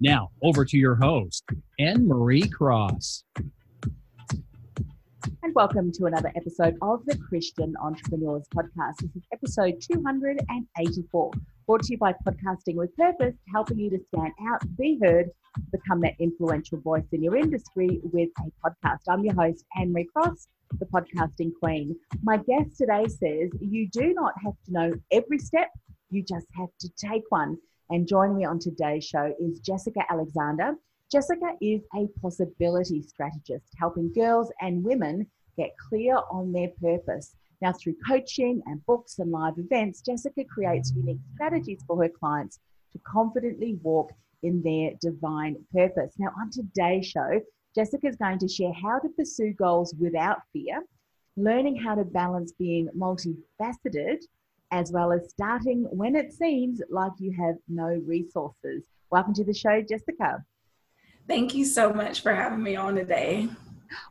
Now, over to your host, Anne-Marie Cross. And welcome to another episode of the Christian Entrepreneurs Podcast. This is episode 284, brought to you by Podcasting with Purpose, helping you to stand out, be heard, become that influential voice in your industry with a podcast. I'm your host, Anne-Marie Cross, the podcasting queen. My guest today says you do not have to know every step, you just have to take one. And joining me on today's show is Jessica Alexander. Jessica is a possibility strategist, helping girls and women get clear on their purpose. Now, through coaching and books and live events, Jessica creates unique strategies for her clients to confidently walk in their divine purpose. Now, on today's show, Jessica is going to share how to pursue goals without fear, learning how to balance being multifaceted, as well as starting when it seems like you have no resources. Welcome to the show, Jessica. Thank you so much for having me on today.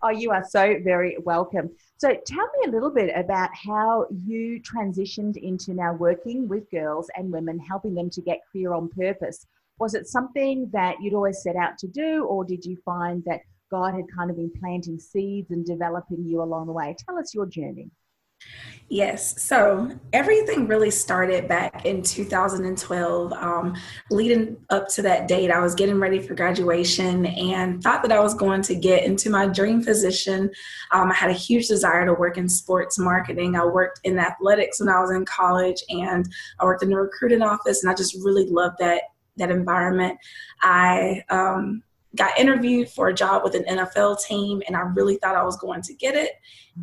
Oh, you are so very welcome. So tell me a little bit about how you transitioned into now working with girls and women, helping them to get clear on purpose. Was it something that you'd always set out to do, or did you find that God had kind of been planting seeds and developing you along the way? Tell us your journey. Yes. So everything really started back in 2012. Leading up to that date, I was getting ready for graduation and thought that I was going to get into my dream position. I had a huge desire to work in sports marketing. I worked in athletics when I was in college, and I worked in the recruiting office, and I just really loved that environment. I got interviewed for a job with an NFL team, and I really thought I was going to get it,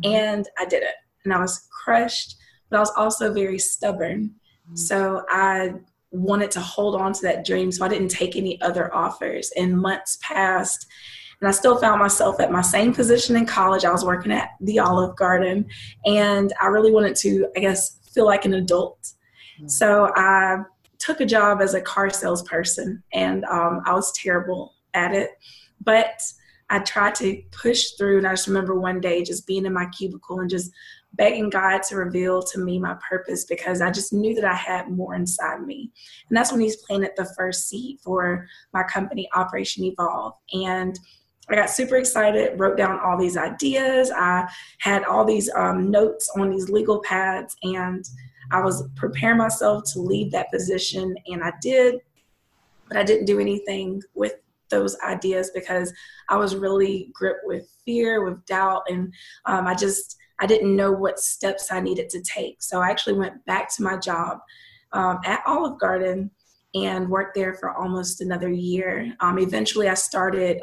and I didn't. And I was crushed, but I was also very stubborn. So I wanted to hold on to that dream, so I didn't take any other offers. And months passed, and I still found myself at my same position in college. I was working at the Olive Garden, and I really wanted to, I guess, feel like an adult. So I took a job as a car salesperson, and I was terrible at it. But I tried to push through, and I just remember one day just being in my cubicle and just begging God to reveal to me my purpose, because I just knew that I had more inside me. And that's when He's planted the first seed for my company, Operation Evolve. And I got super excited, wrote down all these ideas. I had all these notes on these legal pads, and I was preparing myself to leave that position. And I did, but I didn't do anything with those ideas because I was really gripped with fear, with doubt, and I didn't know what steps I needed to take. So I actually went back to my job at Olive Garden and worked there for almost another year. Eventually I started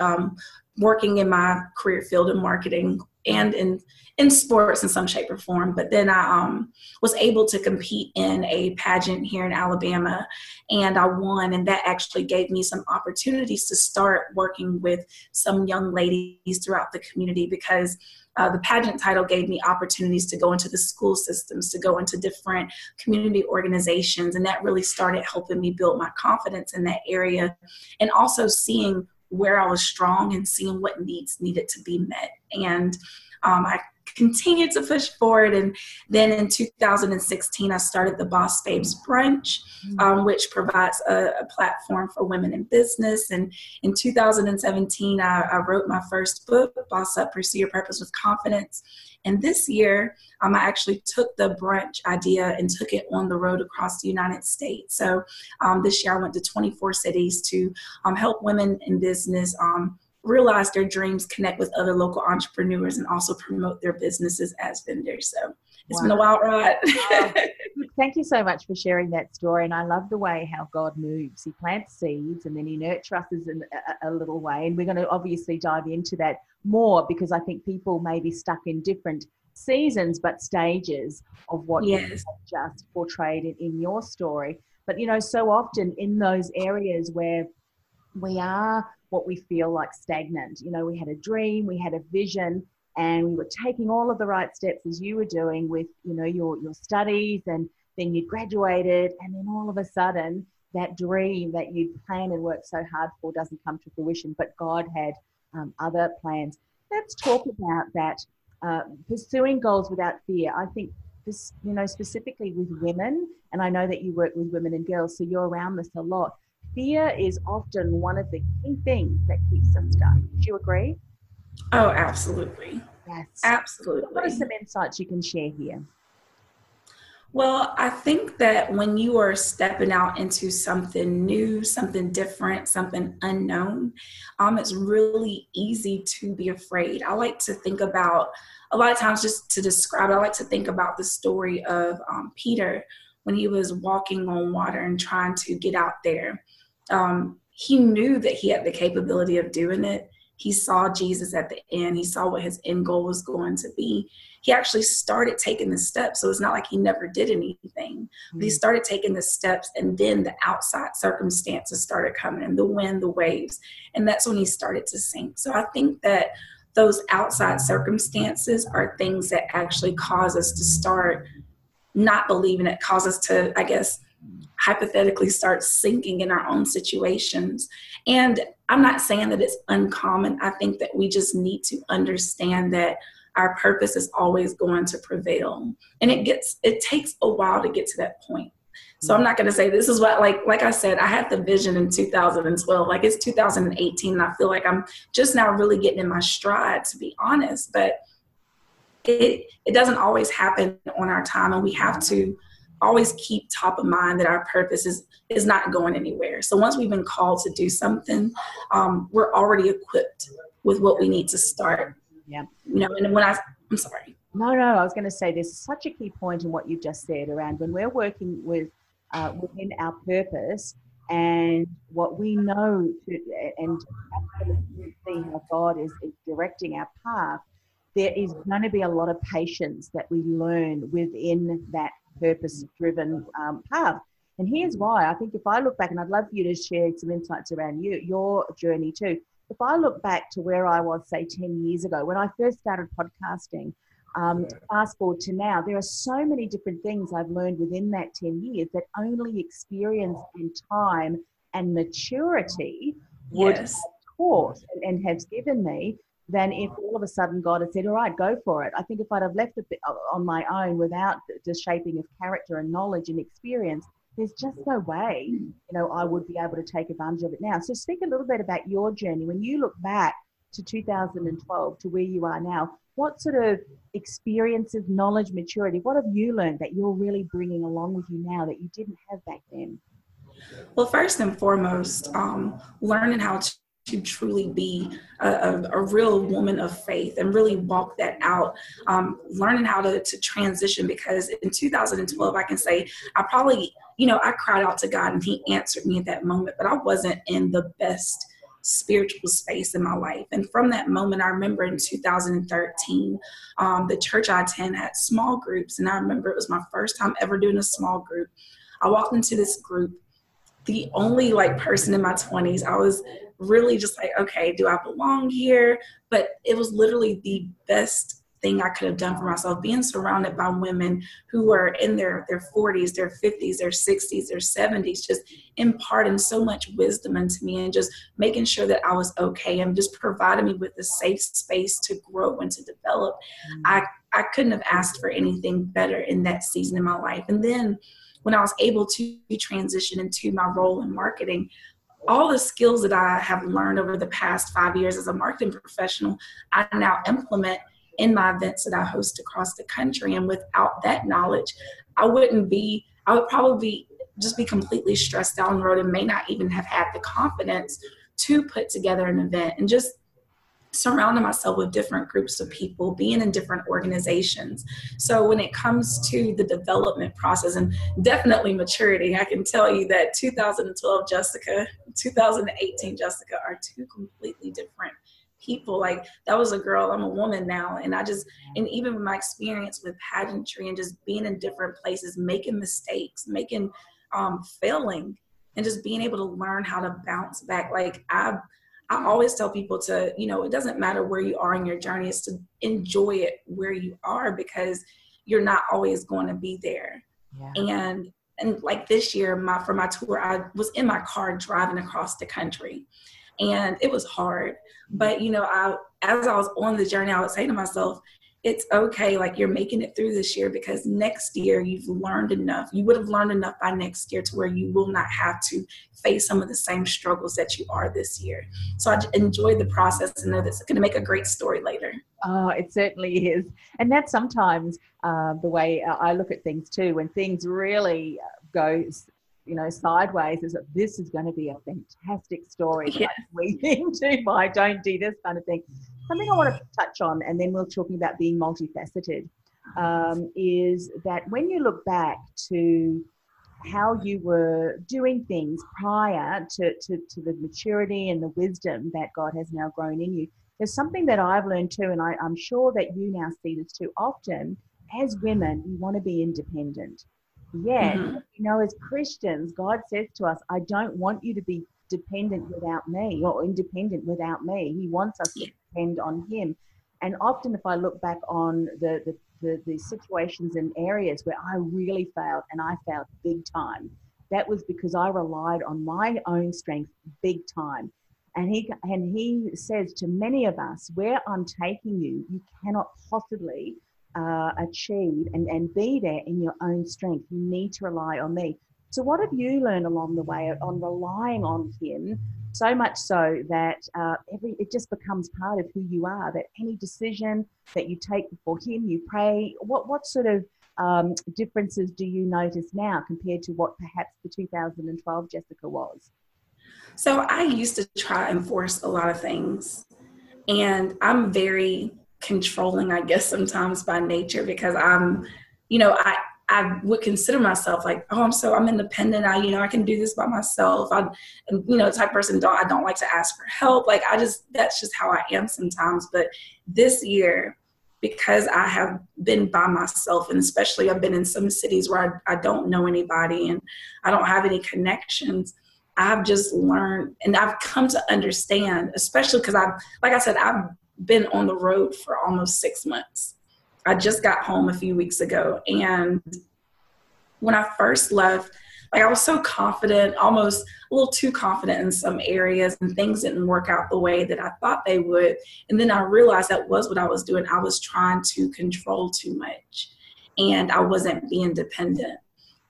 working in my career field in marketing and in sports in some shape or form. But then I was able to compete in a pageant here in Alabama, and I won. And that actually gave me some opportunities to start working with some young ladies throughout the community, because the pageant title gave me opportunities to go into the school systems, to go into different community organizations. And that really started helping me build my confidence in that area, and also seeing where I was strong and seeing what needed to be met. And I continued to push forward. And then in 2016, I started the Boss Babes Brunch, which provides a platform for women in business. And in 2017, I wrote my first book, Boss Up, Pursue Your Purpose with Confidence. And this year, I actually took the brunch idea and took it on the road across the United States. So this year I went to 24 cities to help women in business realize their dreams, connect with other local entrepreneurs, and also promote their businesses as vendors. So it's been a wild ride. Thank you so much for sharing that story. And I love the way how God moves. He plants seeds and then he nurtures us in a little way. And we're going to obviously dive into that more because I think people may be stuck in different seasons, but stages of what you have just portrayed in your story. But, you know, so often in those areas where we are what we feel like stagnant. You know, we had a dream, we had a vision, and we were taking all of the right steps as you were doing with, you know, your studies, and then you graduated, and then all of a sudden that dream that you'd planned and worked so hard for doesn't come to fruition, but God had other plans. Let's talk about that. Pursuing goals without fear. I think this, you know, specifically with women, and I know that you work with women and girls, so you're around this a lot. Fear is often one of the key things that keeps us stuck. Do you agree? Oh, absolutely. Yes. Absolutely. What are some insights you can share here? Well, I think that when you are stepping out into something new, something different, something unknown, it's really easy to be afraid. I like to think about, a lot of times just to describe it, I like to think about the story of Peter when he was walking on water and trying to get out there. He knew that he had the capability of doing it. He saw Jesus at the end. He saw what his end goal was going to be. He actually started taking the steps. So it's not like he never did anything. But he started taking the steps, and then the outside circumstances started coming, and the wind, the waves. And that's when he started to sink. So I think that those outside circumstances are things that actually cause us to start not believing it, cause us to, I guess, hypothetically start sinking in our own situations. And I'm not saying that it's uncommon. I think that we just need to understand that our purpose is always going to prevail. And it takes a while to get to that point. So I'm not going to say this is what, like I said, I had the vision in 2012, like it's 2018. And I feel like I'm just now really getting in my stride, to be honest, but it doesn't always happen on our time. And we have to always keep top of mind that our purpose is not going anywhere. So once we've been called to do something, we're already equipped with what we need to start. Yeah. You know, and I'm sorry. No, I was going to say there's such a key point in what you just said around when we're working with within our purpose and what we know and seeing how God is directing our path, there is going to be a lot of patience that we learn within that purpose-driven path. And here's why. I think if I look back, and I'd love for you to share some insights around your journey too. If I look back to where I was, say, 10 years ago, when I first started podcasting, fast forward to now, there are so many different things I've learned within that 10 years that only experience and time and maturity would have taught and has given me than if all of a sudden God had said, all right, go for it. I think if I'd have left it on my own without the shaping of character and knowledge and experience, there's just no way, you know, I would be able to take advantage of it now. So speak a little bit about your journey. When you look back to 2012 to where you are now, what sort of experiences, knowledge, maturity, what have you learned that you're really bringing along with you now that you didn't have back then? Well, first and foremost, learning how to truly be a real woman of faith and really walk that out, learning how to transition, because in 2012, I can say I probably, you know, I cried out to God and he answered me at that moment, but I wasn't in the best spiritual space in my life. And from that moment, I remember in 2013, the church I attend had small groups. And I remember it was my first time ever doing a small group. I walked into this group, the only like person in my 20s. I was really just like, okay, do I belong here? But it was literally the best thing I could have done for myself, being surrounded by women who were in their 40s, their 50s, their 60s, their 70s, just imparting so much wisdom into me and just making sure that I was okay and just providing me with a safe space to grow and to develop. I couldn't have asked for anything better in that season in my life. And then when I was able to transition into my role in marketing, all the skills that I have learned over the past 5 years as a marketing professional, I now implement in my events that I host across the country. And without that knowledge, I would probably just be completely stressed out on the road and may not even have had the confidence to put together an event. And just surrounding myself with different groups of people, being in different organizations. So when it comes to the development process and definitely maturity, I can tell you that 2012 Jessica, 2018 Jessica are two completely different people. Like, that was a girl, I'm a woman now. And even with my experience with pageantry and just being in different places, making mistakes, failing, and just being able to learn how to bounce back. Like, I always tell people to, it doesn't matter where you are in your journey, it's to enjoy it where you are, because you're not always going to be there. Yeah. And like this year, for my tour, I was in my car driving across the country, and it was hard. But, as I was on the journey, I would say to myself, it's okay. Like, you're making it through this year, because next year you've learned enough. You would have learned enough by next year to where you will not have to face some of the same struggles that you are this year. So I enjoy the process and know that's going to make a great story later. Oh, it certainly is. And that's sometimes the way I look at things too. When things really go, sideways, is that this is going to be a fantastic story. Yeah. Like, I don't do this kind of thing. Something I want to touch on, and then we're talking about being multifaceted, is that when you look back to how you were doing things prior to the maturity and the wisdom that God has now grown in you, there's something that I've learned too, and I'm sure that you now see this too often. As women, we want to be independent. Yet, mm-hmm. As Christians, God says to us, I don't want you to be dependent without me, or independent without me. He wants us to depend on him. And often, if I look back on the situations and areas where I really failed, and I failed big time, that was because I relied on my own strength big time. And he says to many of us, where I'm taking you, you cannot possibly achieve and be there in your own strength. You need to rely on me. So what have you learned along the way on relying on him, so much so that it just becomes part of who you are, that any decision that you take before him, you pray? What sort of differences do you notice now compared to what perhaps the 2012 Jessica was? So I used to try and force a lot of things, and I'm very controlling, I guess, sometimes by nature, because I would consider myself like, I'm independent. I can do this by myself. Type person, I don't like to ask for help. Like, that's just how I am sometimes. But this year, because I have been by myself, and especially I've been in some cities where I don't know anybody and I don't have any connections, I've just learned, and I've come to understand, especially because I've been on the road for almost 6 months. I just got home a few weeks ago, and when I first left, like, I was so confident, almost a little too confident in some areas, and things didn't work out the way that I thought they would. And then I realized that was what I was doing. I was trying to control too much, and I wasn't being dependent.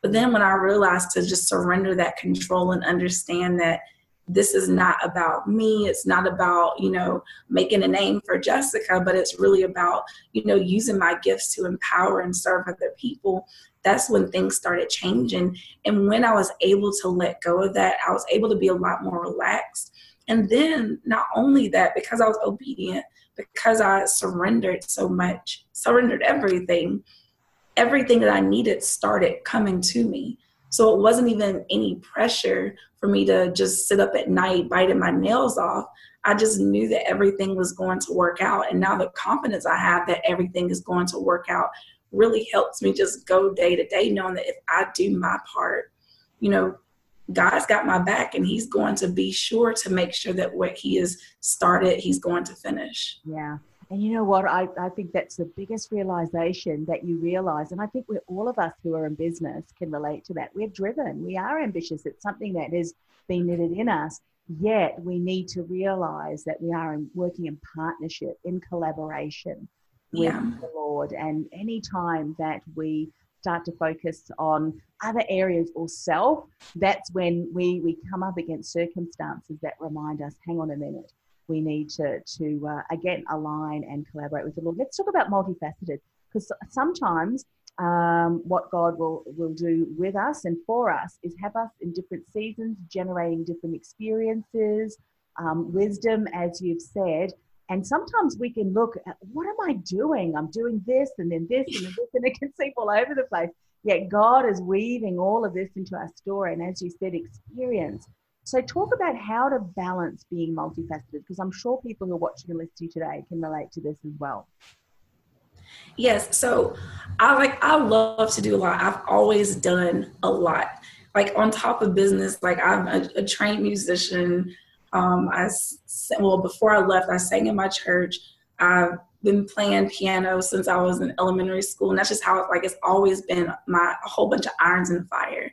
But then when I realized to just surrender that control and understand that this is not about me. It's not about, making a name for Jessica, but it's really about, using my gifts to empower and serve other people. That's when things started changing. And when I was able to let go of that, I was able to be a lot more relaxed. And then not only that, because I was obedient, because I surrendered so much, surrendered everything that I needed started coming to me. So it wasn't even any pressure for me to just sit up at night biting my nails off. I just knew that everything was going to work out. And now the confidence I have that everything is going to work out really helps me just go day to day, knowing that if I do my part, God's got my back, and he's going to be sure to make sure that what he has started, he's going to finish. Yeah. And you know what? I think that's the biggest realization that you realize. And I think we're all of us who are in business can relate to that. We're driven. We are ambitious. It's something that has been knitted in us. Yet we need to realize that we are working in partnership, in collaboration with the Lord. And any time that we start to focus on other areas or self, that's when we come up against circumstances that remind us, hang on a minute. We need to again, align and collaborate with the Lord. Let's talk about multifaceted, because sometimes what God will do with us and for us is have us in different seasons, generating different experiences, wisdom, as you've said. And sometimes we can look at, what am I doing? I'm doing this and then this and then this, and it can seem all over the place. Yet God is weaving all of this into our story. And as you said, experience. So talk about how to balance being multifaceted, because I'm sure people who are watching and listening today can relate to this as well. Yes. So I love to do a lot. I've always done a lot, like on top of business. Like I'm a trained musician. Before I left, I sang in my church. I've been playing piano since I was in elementary school. And that's just how it's always been a whole bunch of irons in the fire.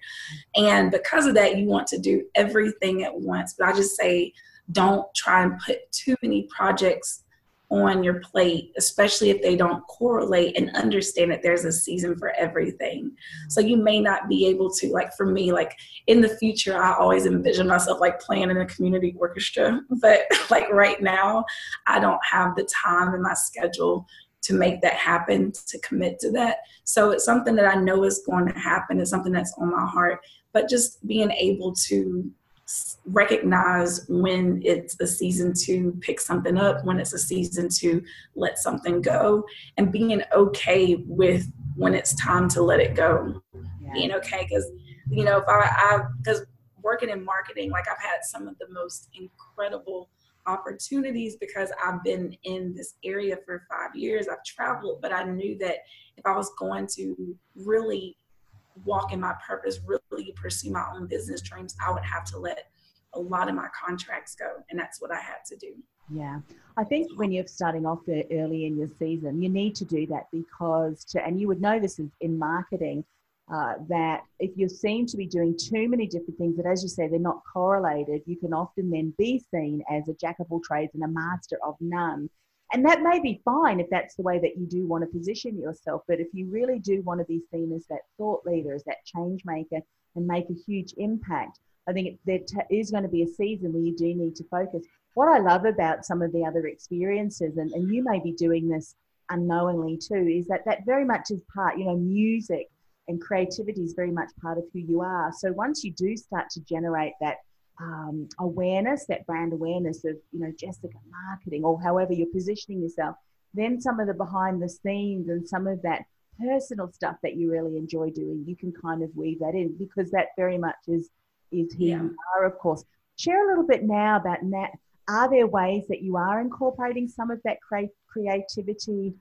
And because of that, you want to do everything at once. But I just say, don't try and put too many projects on your plate, especially if they don't correlate, and understand that there's a season for everything. So you may not be able to, for me, in the future, I always envision myself playing in a community orchestra, but right now I don't have the time in my schedule to make that happen, to commit to that. So it's something that I know is going to happen. It's something that's on my heart, but just being able to recognize when it's a season to pick something up, when it's a season to let something go, and being okay with when it's time to let it go. Yeah. Being okay, because because working in marketing, I've had some of the most incredible opportunities because I've been in this area for 5 years. I've traveled, but I knew that if I was going to really walk in my purpose, really pursue my own business dreams, I would have to let a lot of my contracts go. And that's what I had to do. Yeah. I think when you're starting off early in your season, you need to do that because you would know this in marketing, that if you seem to be doing too many different things, that as you say, they're not correlated, you can often then be seen as a jack of all trades and a master of none. And that may be fine if that's the way that you do want to position yourself. But if you really do want to be seen as that thought leader, as that change maker, and make a huge impact, I think there is going to be a season where you do need to focus. What I love about some of the other experiences, and you may be doing this unknowingly too, is that very much is part, music and creativity is very much part of who you are. So once you do start to generate that awareness, that brand awareness of Jessica marketing, or however you're positioning yourself, then some of the behind the scenes and some of that personal stuff that you really enjoy doing, you can kind of weave that in, because that very much is who you are, of course. Share a little bit now about that. Are there ways that you are incorporating some of that creativity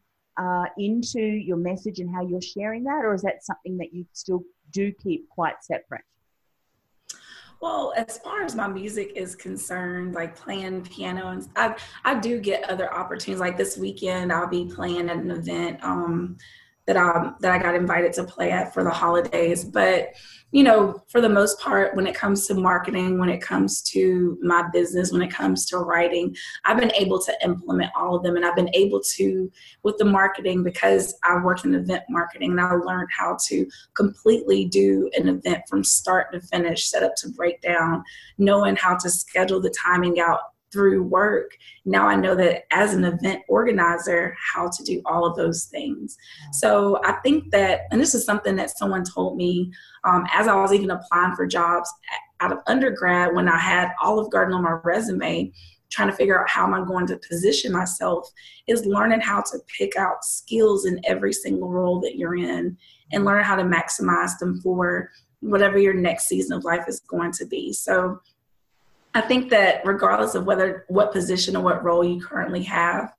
into your message and how you're sharing that, or is that something that you still do keep quite separate? Well, as far as my music is concerned, playing piano, and I do get other opportunities. This weekend, I'll be playing at an event that I got invited to play at for the holidays. But, for the most part, when it comes to marketing, when it comes to my business, when it comes to writing, I've been able to implement all of them. And I've been able to, with the marketing, because I worked in event marketing, and I learned how to completely do an event from start to finish, set up to break down, knowing how to schedule the timing out through work. Now I know that as an event organizer, how to do all of those things. So I think that, and this is something that someone told me as I was even applying for jobs out of undergrad, when I had Olive Garden on my resume, trying to figure out how am I going to position myself, is learning how to pick out skills in every single role that you're in and learn how to maximize them for whatever your next season of life is going to be. So I think that regardless of what position or what role you currently have,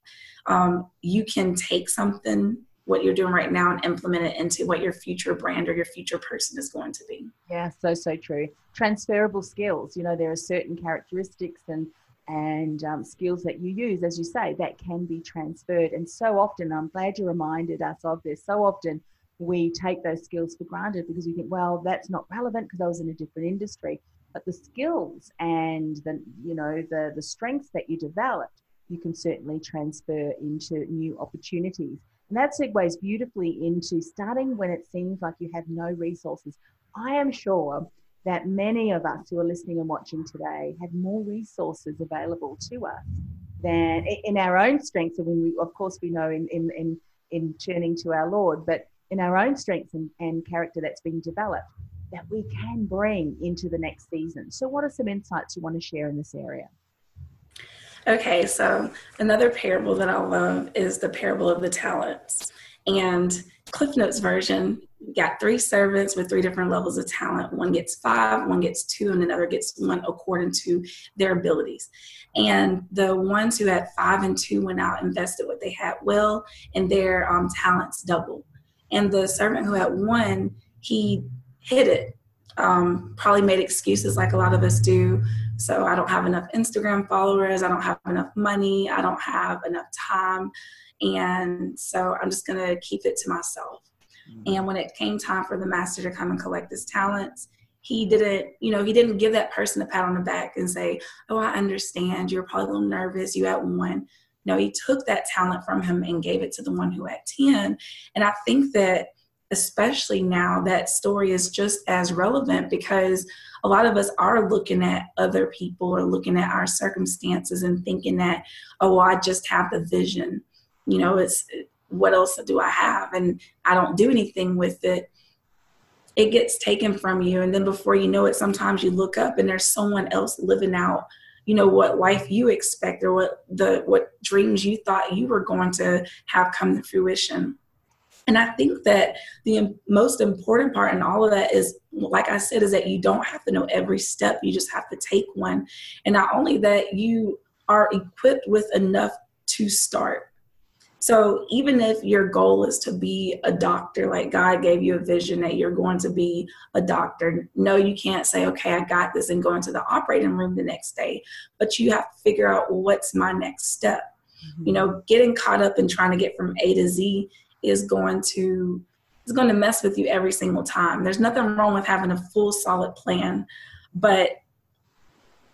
you can take something, what you're doing right now, and implement it into what your future brand or your future person is going to be. Yeah, so true. Transferable skills. There are certain characteristics and and skills that you use, as you say, that can be transferred. And so often, I'm glad you reminded us of this, so often we take those skills for granted because we think, well, that's not relevant because I was in a different industry. But the skills and the strengths that you developed, you can certainly transfer into new opportunities. And that segues beautifully into starting when it seems like you have no resources. I am sure that many of us who are listening and watching today have more resources available to us than in our own strengths. And when we, of course, we know in turning to our Lord, but in our own strengths and character that's been developed, that we can bring into the next season. So what are some insights you want to share in this area? Okay, so another parable that I love is the parable of the talents. And Cliff Notes version, you got 3 servants with 3 different levels of talent. One gets 5, one gets 2, and another gets 1 according to their abilities. And the ones who had 5 and 2 went out, invested what they had well, and their talents doubled. And the servant who had 1, he hid it, probably made excuses like a lot of us do. So I don't have enough Instagram followers. I don't have enough money. I don't have enough time. And so I'm just going to keep it to myself. Mm-hmm. And when it came time for the master to come and collect his talents, he didn't give that person a pat on the back and say, oh, I understand. You're probably a little nervous. You had 1. No, he took that talent from him and gave it to the one who had 10. And I think that especially now, that story is just as relevant because a lot of us are looking at other people or looking at our circumstances and thinking that, oh, well, I just have the vision. You know, it's what else do I have? And I don't do anything with it. It gets taken from you. And then before you know it, sometimes you look up and there's someone else living out, you know, what life you expect or what dreams you thought you were going to have come to fruition. And I think that the most important part in all of that is, like I said, is that you don't have to know every step. You just have to take one. And not only that, you are equipped with enough to start. So even if your goal is to be a doctor, like God gave you a vision that you're going to be a doctor, no, you can't say, okay, I got this and go into the operating room the next day. But you have to figure out what's my next step. Mm-hmm. You know, getting caught up in trying to get from A to Z is going to mess with you every single time. There's nothing wrong with having a full solid plan, but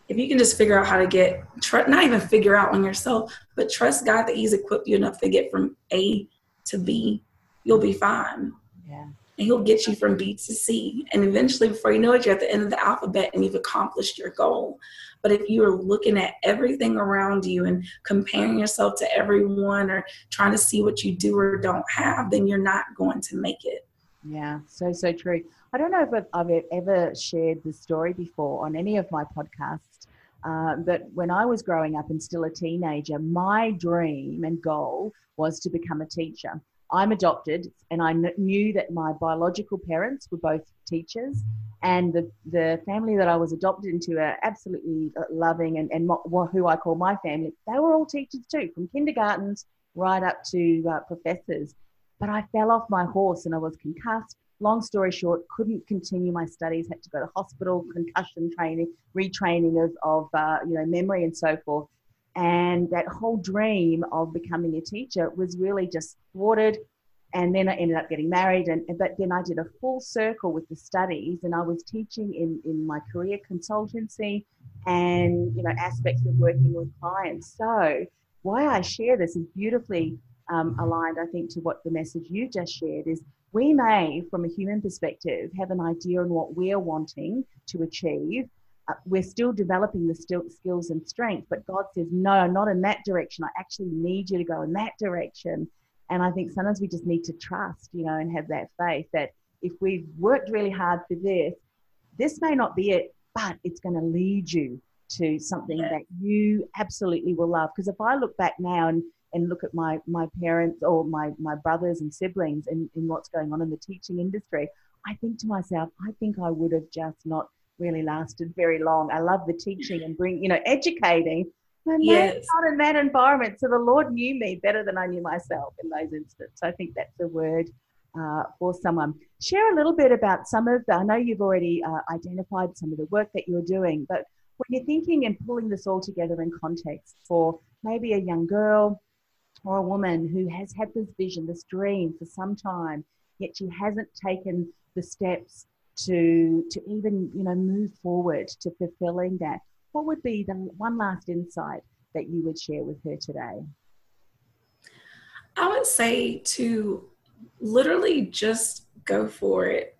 if you can just figure out how to get, not even figure out on yourself, but trust God that he's equipped you enough to get from A to B, you'll be fine. Yeah. And he'll get you from B to C. And eventually, before you know it, you're at the end of the alphabet and you've accomplished your goal. But if you are looking at everything around you and comparing yourself to everyone or trying to see what you do or don't have, then you're not going to make it. Yeah, so, so true. I don't know if I've ever shared this story before on any of my podcasts, but when I was growing up and still a teenager, my dream and goal was to become a teacher. I'm adopted, and I knew that my biological parents were both teachers, and the family that I was adopted into are absolutely loving and who I call my family. They were all teachers too, from kindergartens right up to professors. But I fell off my horse and I was concussed. Long story short, couldn't continue my studies, had to go to hospital, concussion training, retraining of memory and so forth. And that whole dream of becoming a teacher was really just thwarted. And then I ended up getting married. But then I did a full circle with the studies, and I was teaching in my career consultancy and, you know, aspects of working with clients. So why I share this is beautifully aligned, I think, to what the message you just shared is we may, from a human perspective, have an idea on what we're wanting to achieve. We're still developing the skills and strength, but God says, no, not in that direction. I actually need you to go in that direction. And I think sometimes we just need to trust, you know, and have that faith that if we've worked really hard for this, this may not be it, but it's going to lead you to something that you absolutely will love. Because if I look back now and look at my parents or my brothers and siblings and what's going on in the teaching industry, I think to myself, I think I would have just not really lasted very long. I love the teaching and educating. And yes. Not in that environment. So the Lord knew me better than I knew myself in those instances. I think that's a word for someone. Share a little bit about some of the, I know you've already identified some of the work that you're doing, but when you're thinking and pulling this all together in context for maybe a young girl or a woman who has had this vision, this dream for some time, yet she hasn't taken the steps to even, you know, move forward to fulfilling that, what would be the one last insight that you would share with her today? I would say to literally just go for it.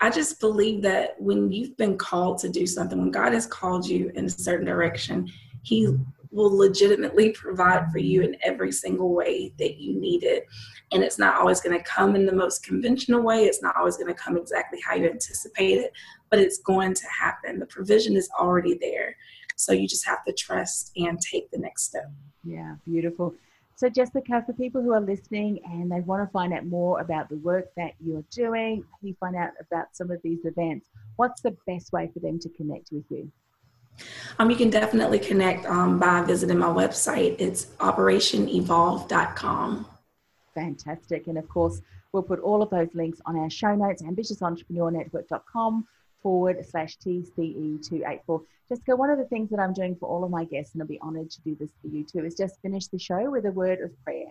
I just believe that when you've been called to do something, when God has called you in a certain direction, He will legitimately provide for you in every single way that you need it. And it's not always going to come in the most conventional way. It's not always going to come exactly how you anticipate it, but it's going to happen. The provision is already there. So you just have to trust and take the next step. Yeah, beautiful. So Jessica, for people who are listening and they want to find out more about the work that you're doing, you find out about some of these events, what's the best way for them to connect with you? You can definitely connect by visiting my website. It's OperationEvolve.com. Fantastic. And of course, we'll put all of those links on our show notes, ambitiousentrepreneurnetwork.com/TCE284. Jessica, one of the things that I'm doing for all of my guests, and I'll be honored to do this for you too, is just finish the show with a word of prayer.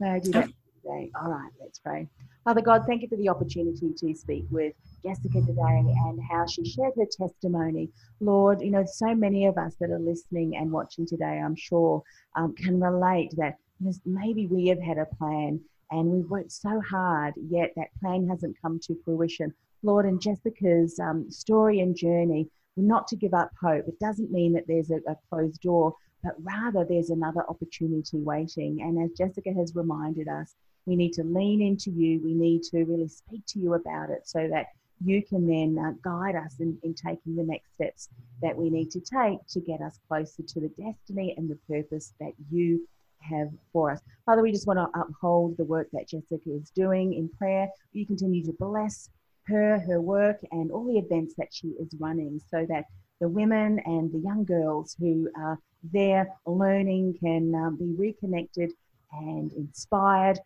May I do that today? All right, let's pray. Father God, thank you for the opportunity to speak with Jessica today and how she shared her testimony. Lord, you know, so many of us that are listening and watching today, I'm sure, can relate that maybe we have had a plan and we've worked so hard, yet that plan hasn't come to fruition. Lord, and Jessica's story and journey, not to give up hope. It doesn't mean that there's a closed door, but rather there's another opportunity waiting. And as Jessica has reminded us, we need to lean into you. We need to really speak to you about it so that you can then guide us in taking the next steps that we need to take to get us closer to the destiny and the purpose that you have for us. Father, we just want to uphold the work that Jessica is doing in prayer. You continue to bless her work, and all the events that she is running so that the women and the young girls who are there learning can be reconnected and inspired,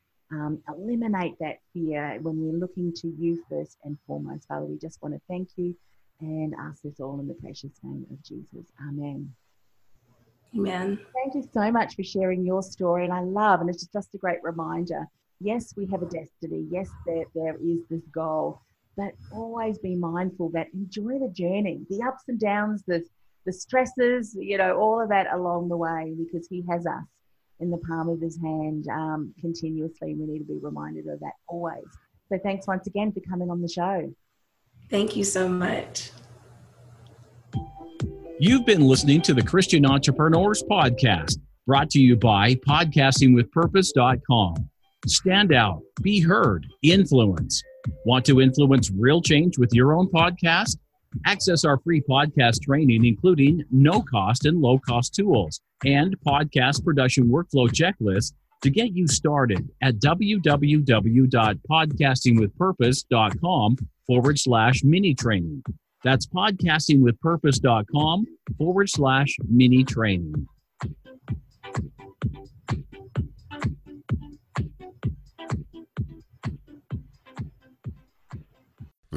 eliminate that fear when we're looking to you first and foremost. Father, we just want to thank you and ask this all in the precious name of Jesus. Amen. Amen. Thank you so much for sharing your story, and I love, and it's just a great reminder, yes, we have a destiny. Yes, there is this goal. But always be mindful that enjoy the journey, the ups and downs, the stresses, you know, all of that along the way, because he has us in the palm of his hand continuously. We need to be reminded of that always. So thanks once again for coming on the show. Thank you so much. You've been listening to the Christian Entrepreneurs Podcast, brought to you by podcastingwithpurpose.com. Stand out, be heard, influence. Want to influence real change with your own podcast? Access our free podcast training, including no-cost and low-cost tools and podcast production workflow checklists to get you started at www.podcastingwithpurpose.com/mini-training. That's podcastingwithpurpose.com/mini-training.